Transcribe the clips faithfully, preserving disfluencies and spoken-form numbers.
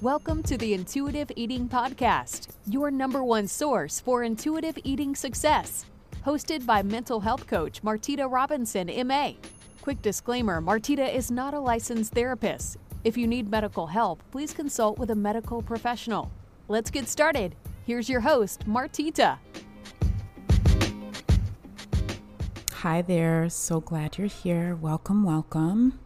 Welcome to the Intuitive Eating Podcast, your number one source for intuitive eating success. Hosted by mental health coach Martita Robinson, M A. Quick disclaimer, Martita is not a licensed therapist. If you need medical help, please consult with a medical professional. Let's get started. Here's your host, Martita. Hi there. So glad you're here. Welcome, welcome.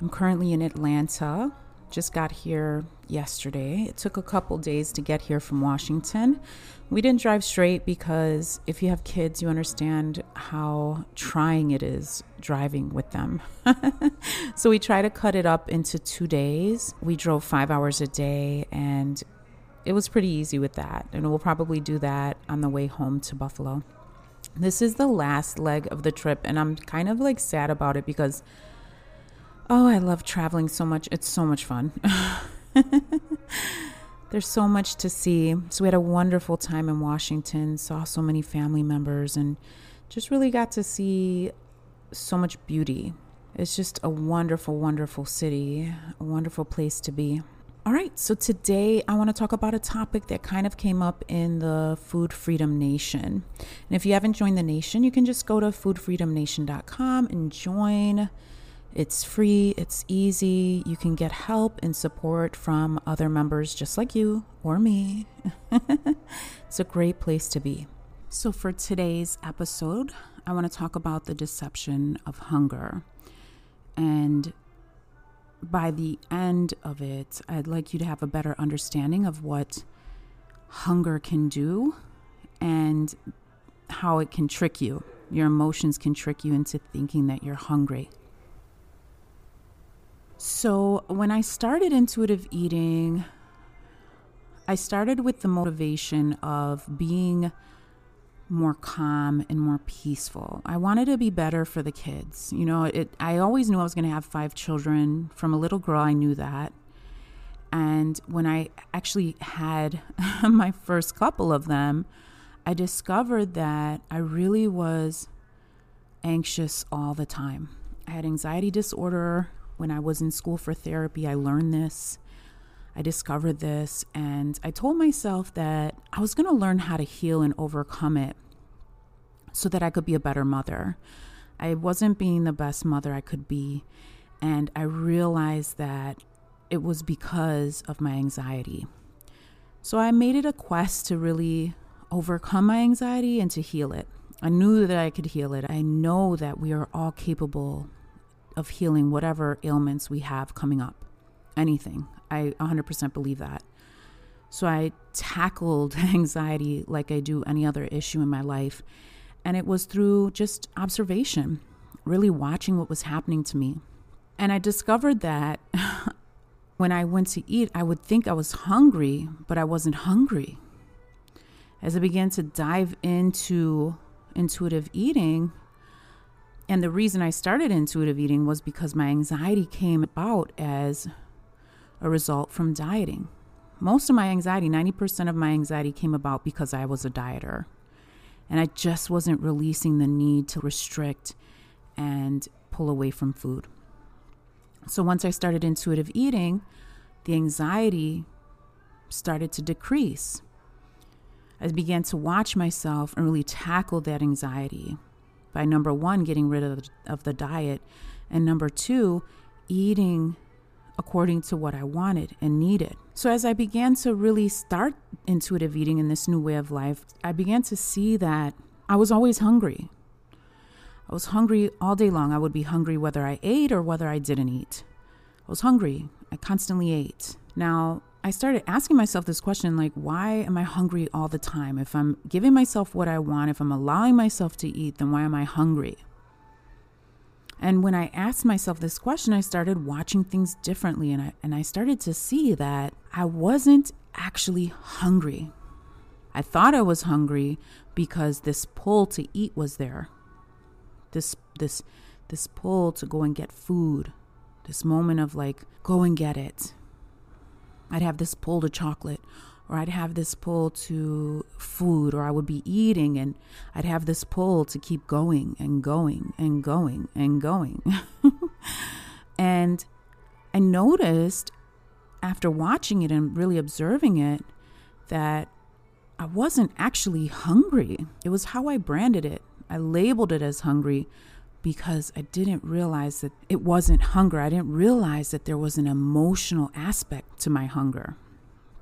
I'm currently in Atlanta. Just got here yesterday. It took a couple days to get here from Washington. We didn't drive straight because if you have kids, you understand how trying it is driving with them. So we try to cut it up into two days. We drove five hours a day and it was pretty easy with that. And we'll probably do that on the way home to Buffalo. This is the last leg of the trip and I'm kind of like sad about it because oh, I love traveling so much. It's so much fun. There's so much to see. So we had a wonderful time in Washington, saw so many family members, and just really got to see so much beauty. It's just a wonderful, wonderful city, a wonderful place to be. All right, so today I want to talk about a topic that kind of came up in the Food Freedom Nation. And if you haven't joined the nation, you can just go to food freedom nation dot com and join. It's free, it's easy, you can get help and support from other members just like you or me. It's a great place to be. So for today's episode, I want to talk about the deception of hunger. And by the end of it, I'd like you to have a better understanding of what hunger can do and how it can trick you. Your emotions can trick you into thinking that you're hungry. So when I started intuitive eating, I started with the motivation of being more calm and more peaceful. I wanted to be better for the kids. You know, it, I always knew I was going to have five children. From a little girl, I knew that. And when I actually had my first couple of them, I discovered that I really was anxious all the time. I had anxiety disorder. When I was in school for therapy, I learned this, I discovered this, and I told myself that I was going to learn how to heal and overcome it so that I could be a better mother. I wasn't being the best mother I could be, and I realized that it was because of my anxiety. So I made it a quest to really overcome my anxiety and to heal it. I knew that I could heal it. I know that we are all capable of healing whatever ailments we have coming up, anything. I one hundred percent believe that. So I tackled anxiety like I do any other issue in my life. And it was through just observation, really watching what was happening to me. And I discovered that when I went to eat, I would think I was hungry, but I wasn't hungry. As I began to dive into intuitive eating, and the reason I started intuitive eating was because my anxiety came about as a result from dieting. Most of my anxiety, ninety percent of my anxiety came about because I was a dieter. And I just wasn't releasing the need to restrict and pull away from food. So once I started intuitive eating, the anxiety started to decrease. I began to watch myself and really tackle that anxiety. By number one, getting rid of, of the diet, and number two, eating according to what I wanted and needed. So as I began to really start intuitive eating in this new way of life, I began to see that I was always hungry. I was hungry all day long. I would be hungry whether I ate or whether I didn't eat. I was hungry. I constantly ate. Now, I started asking myself this question, like, why am I hungry all the time? If I'm giving myself what I want, if I'm allowing myself to eat, then why am I hungry? And when I asked myself this question, I started watching things differently, and I, and I started to see that I wasn't actually hungry. I thought I was hungry because this pull to eat was there. This this this pull to go and get food. This moment of like, go and get it. I'd have this pull to chocolate, or I'd have this pull to food, or I would be eating and I'd have this pull to keep going and going and going and going. And I noticed after watching it and really observing it that I wasn't actually hungry. It was how I branded it. I labeled it as hungry because I didn't realize that it wasn't hunger. I didn't realize that there was an emotional aspect to my hunger.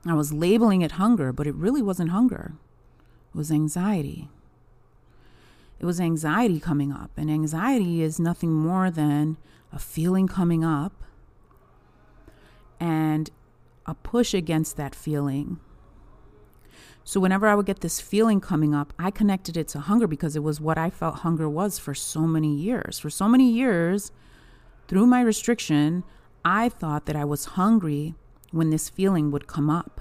I was labeling it hunger, but it really wasn't hunger. It was anxiety. It was anxiety coming up. And anxiety is nothing more than a feeling coming up and a push against that feeling. So whenever I would get this feeling coming up, I connected it to hunger because it was what I felt hunger was for so many years. For so many years, through my restriction, I thought that I was hungry when this feeling would come up.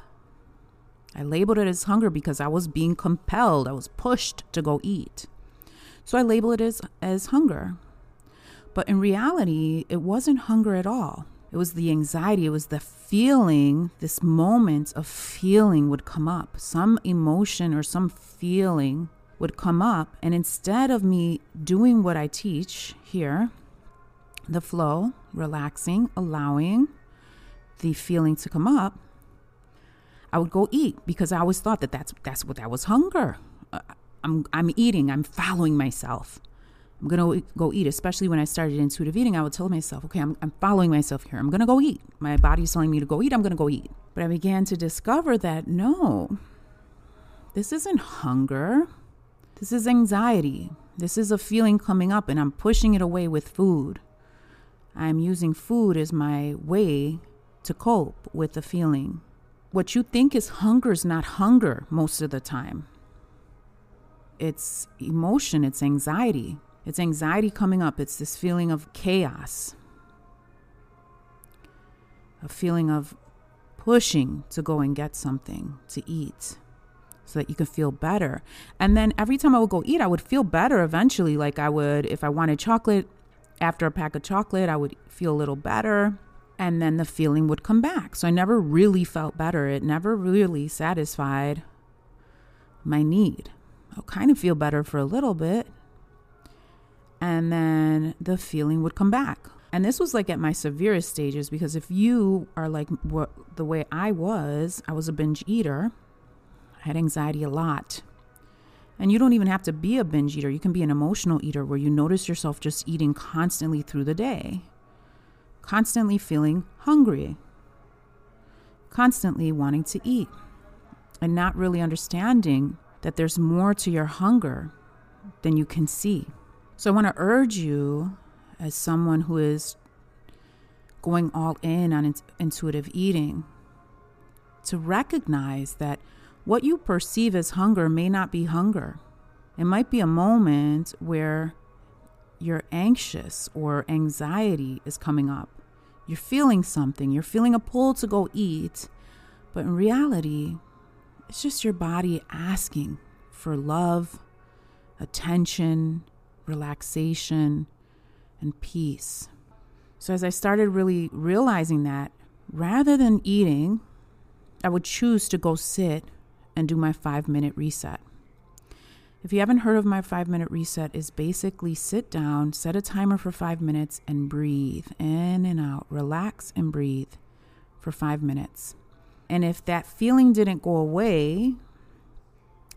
I labeled it as hunger because I was being compelled. I was pushed to go eat. So I labeled it as, as hunger. But in reality, it wasn't hunger at all. It was the anxiety, it was the feeling, this moment of feeling would come up. Some emotion or some feeling would come up. And instead of me doing what I teach here, the flow, relaxing, allowing the feeling to come up, I would go eat because I always thought that that's, that's what that was hunger. I'm, I'm eating, I'm following myself. I'm going to go eat, especially when I started intuitive eating. I would tell myself, okay, I'm, I'm following myself here. I'm going to go eat. My body's telling me to go eat. I'm going to go eat. But I began to discover that, no, this isn't hunger. This is anxiety. This is a feeling coming up, and I'm pushing it away with food. I'm using food as my way to cope with the feeling. What you think is hunger is not hunger most of the time. It's emotion. It's anxiety. It's anxiety coming up. It's this feeling of chaos, a feeling of pushing to go and get something to eat so that you can feel better. And then every time I would go eat, I would feel better eventually. Like I would, if I wanted chocolate, after a pack of chocolate, I would feel a little better. And then the feeling would come back. So I never really felt better. It never really satisfied my need. I'll kind of feel better for a little bit. And then the feeling would come back. And this was like at my severest stages, because if you are like what, the way I was, I was a binge eater. I had anxiety a lot. And you don't even have to be a binge eater. You can be an emotional eater where you notice yourself just eating constantly through the day, constantly feeling hungry, constantly wanting to eat, and not really understanding that there's more to your hunger than you can see. So I want to urge you, as someone who is going all in on intuitive eating, to recognize that what you perceive as hunger may not be hunger. It might be a moment where you're anxious or anxiety is coming up. You're feeling something. You're feeling a pull to go eat. But in reality, it's just your body asking for love, attention, relaxation, and peace. So as I started really realizing that, rather than eating, I would choose to go sit and do my five-minute reset. If you haven't heard of my five-minute reset, is basically sit down, set a timer for five minutes, and breathe in and out. Relax and breathe for five minutes. And if that feeling didn't go away,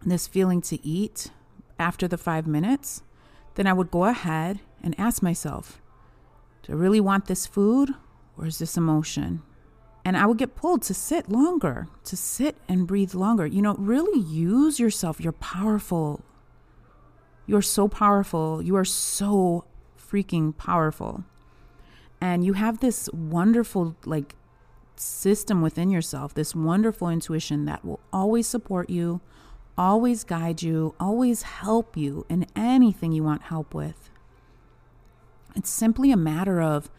this feeling to eat after the five minutes, then I would go ahead and ask myself, do I really want this food or is this emotion? And I would get pulled to sit longer, to sit and breathe longer. You know, really use yourself. You're powerful. You're so powerful. You are so freaking powerful. And you have this wonderful, like, system within yourself, this wonderful intuition that will always support you, always guide you, always help you in anything you want help with. It's simply a matter of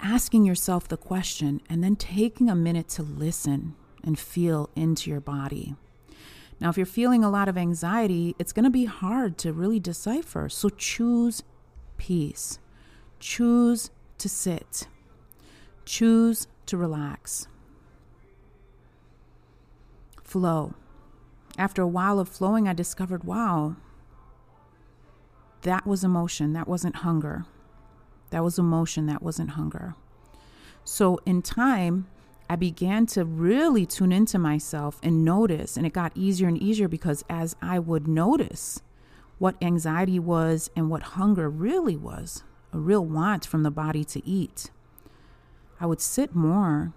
asking yourself the question and then taking a minute to listen and feel into your body. Now, if you're feeling a lot of anxiety, it's going to be hard to really decipher. So choose peace. Choose to sit. Choose to relax. Flow. After a while of flowing, I discovered, wow, that was emotion. That wasn't hunger. That was emotion. That wasn't hunger. So in time, I began to really tune into myself and notice, and it got easier and easier because as I would notice what anxiety was and what hunger really was, a real want from the body to eat, I would sit more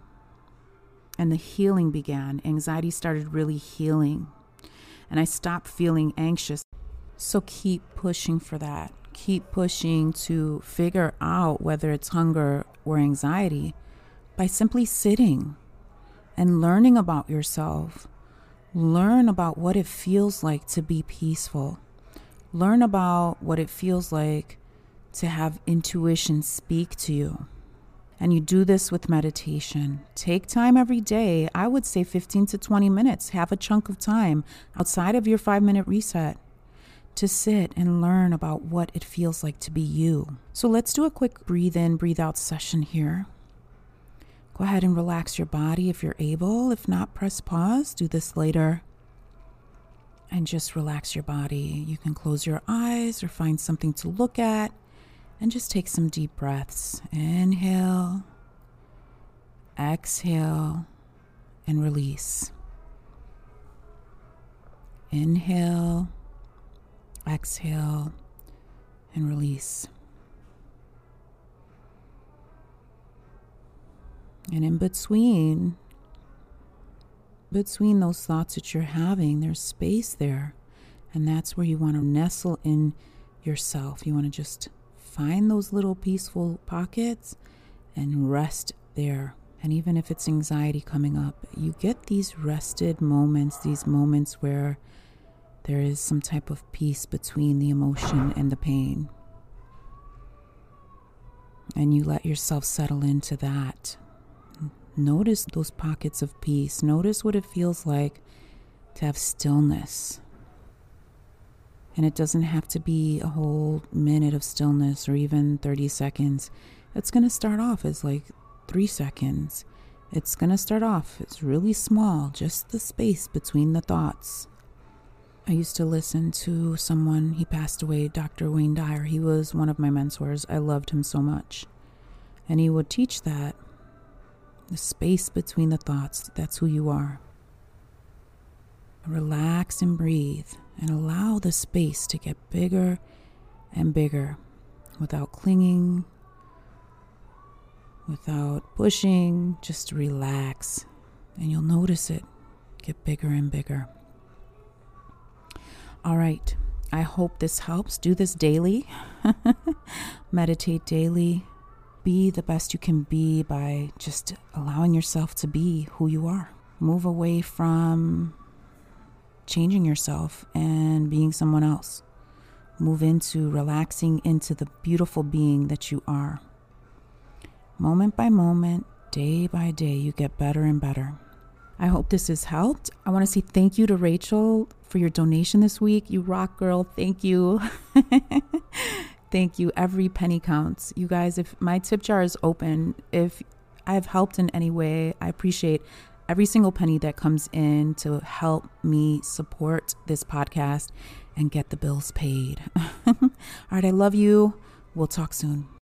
and the healing began. Anxiety started really healing and I stopped feeling anxious. So keep pushing for that. Keep pushing to figure out whether it's hunger or anxiety. By simply sitting and learning about yourself, learn about what it feels like to be peaceful, learn about what it feels like to have intuition speak to you. And you do this with meditation. Take time every day. I would say fifteen to twenty minutes, have a chunk of time outside of your five minute reset to sit and learn about what it feels like to be you. So let's do a quick breathe in, breathe out session here. Go ahead and relax your body if you're able. If not, press pause. Do this later. And just relax your body. You can close your eyes or find something to look at and just take some deep breaths. Inhale, exhale, and release. Inhale, exhale, and release. And in between, between those thoughts that you're having, there's space there. And that's where you want to nestle in yourself. You want to just find those little peaceful pockets and rest there. And even if it's anxiety coming up, you get these rested moments, these moments where there is some type of peace between the emotion and the pain. And you let yourself settle into that. Notice those pockets of peace. Notice what it feels like to have stillness. And it doesn't have to be a whole minute of stillness or even thirty seconds. It's going to start off as like three seconds. It's going to start off as really small, just the space between the thoughts. I used to listen to someone, he passed away, Doctor Wayne Dyer. He was one of my mentors. I loved him so much. And he would teach that. The space between the thoughts, that's who you are. Relax and breathe and allow the space to get bigger and bigger without clinging, without pushing, just relax. And you'll notice it get bigger and bigger. All right, I hope this helps. Do this daily. Meditate daily. Be the best you can be by just allowing yourself to be who you are. Move away from changing yourself and being someone else. Move into relaxing into the beautiful being that you are. Moment by moment, day by day, you get better and better. I hope this has helped. I want to say thank you to Rachel for your donation this week. You rock, girl. Thank you. Thank you. Every penny counts. You guys, if my tip jar is open, if I've helped in any way, I appreciate every single penny that comes in to help me support this podcast and get the bills paid. All right. I love you. We'll talk soon.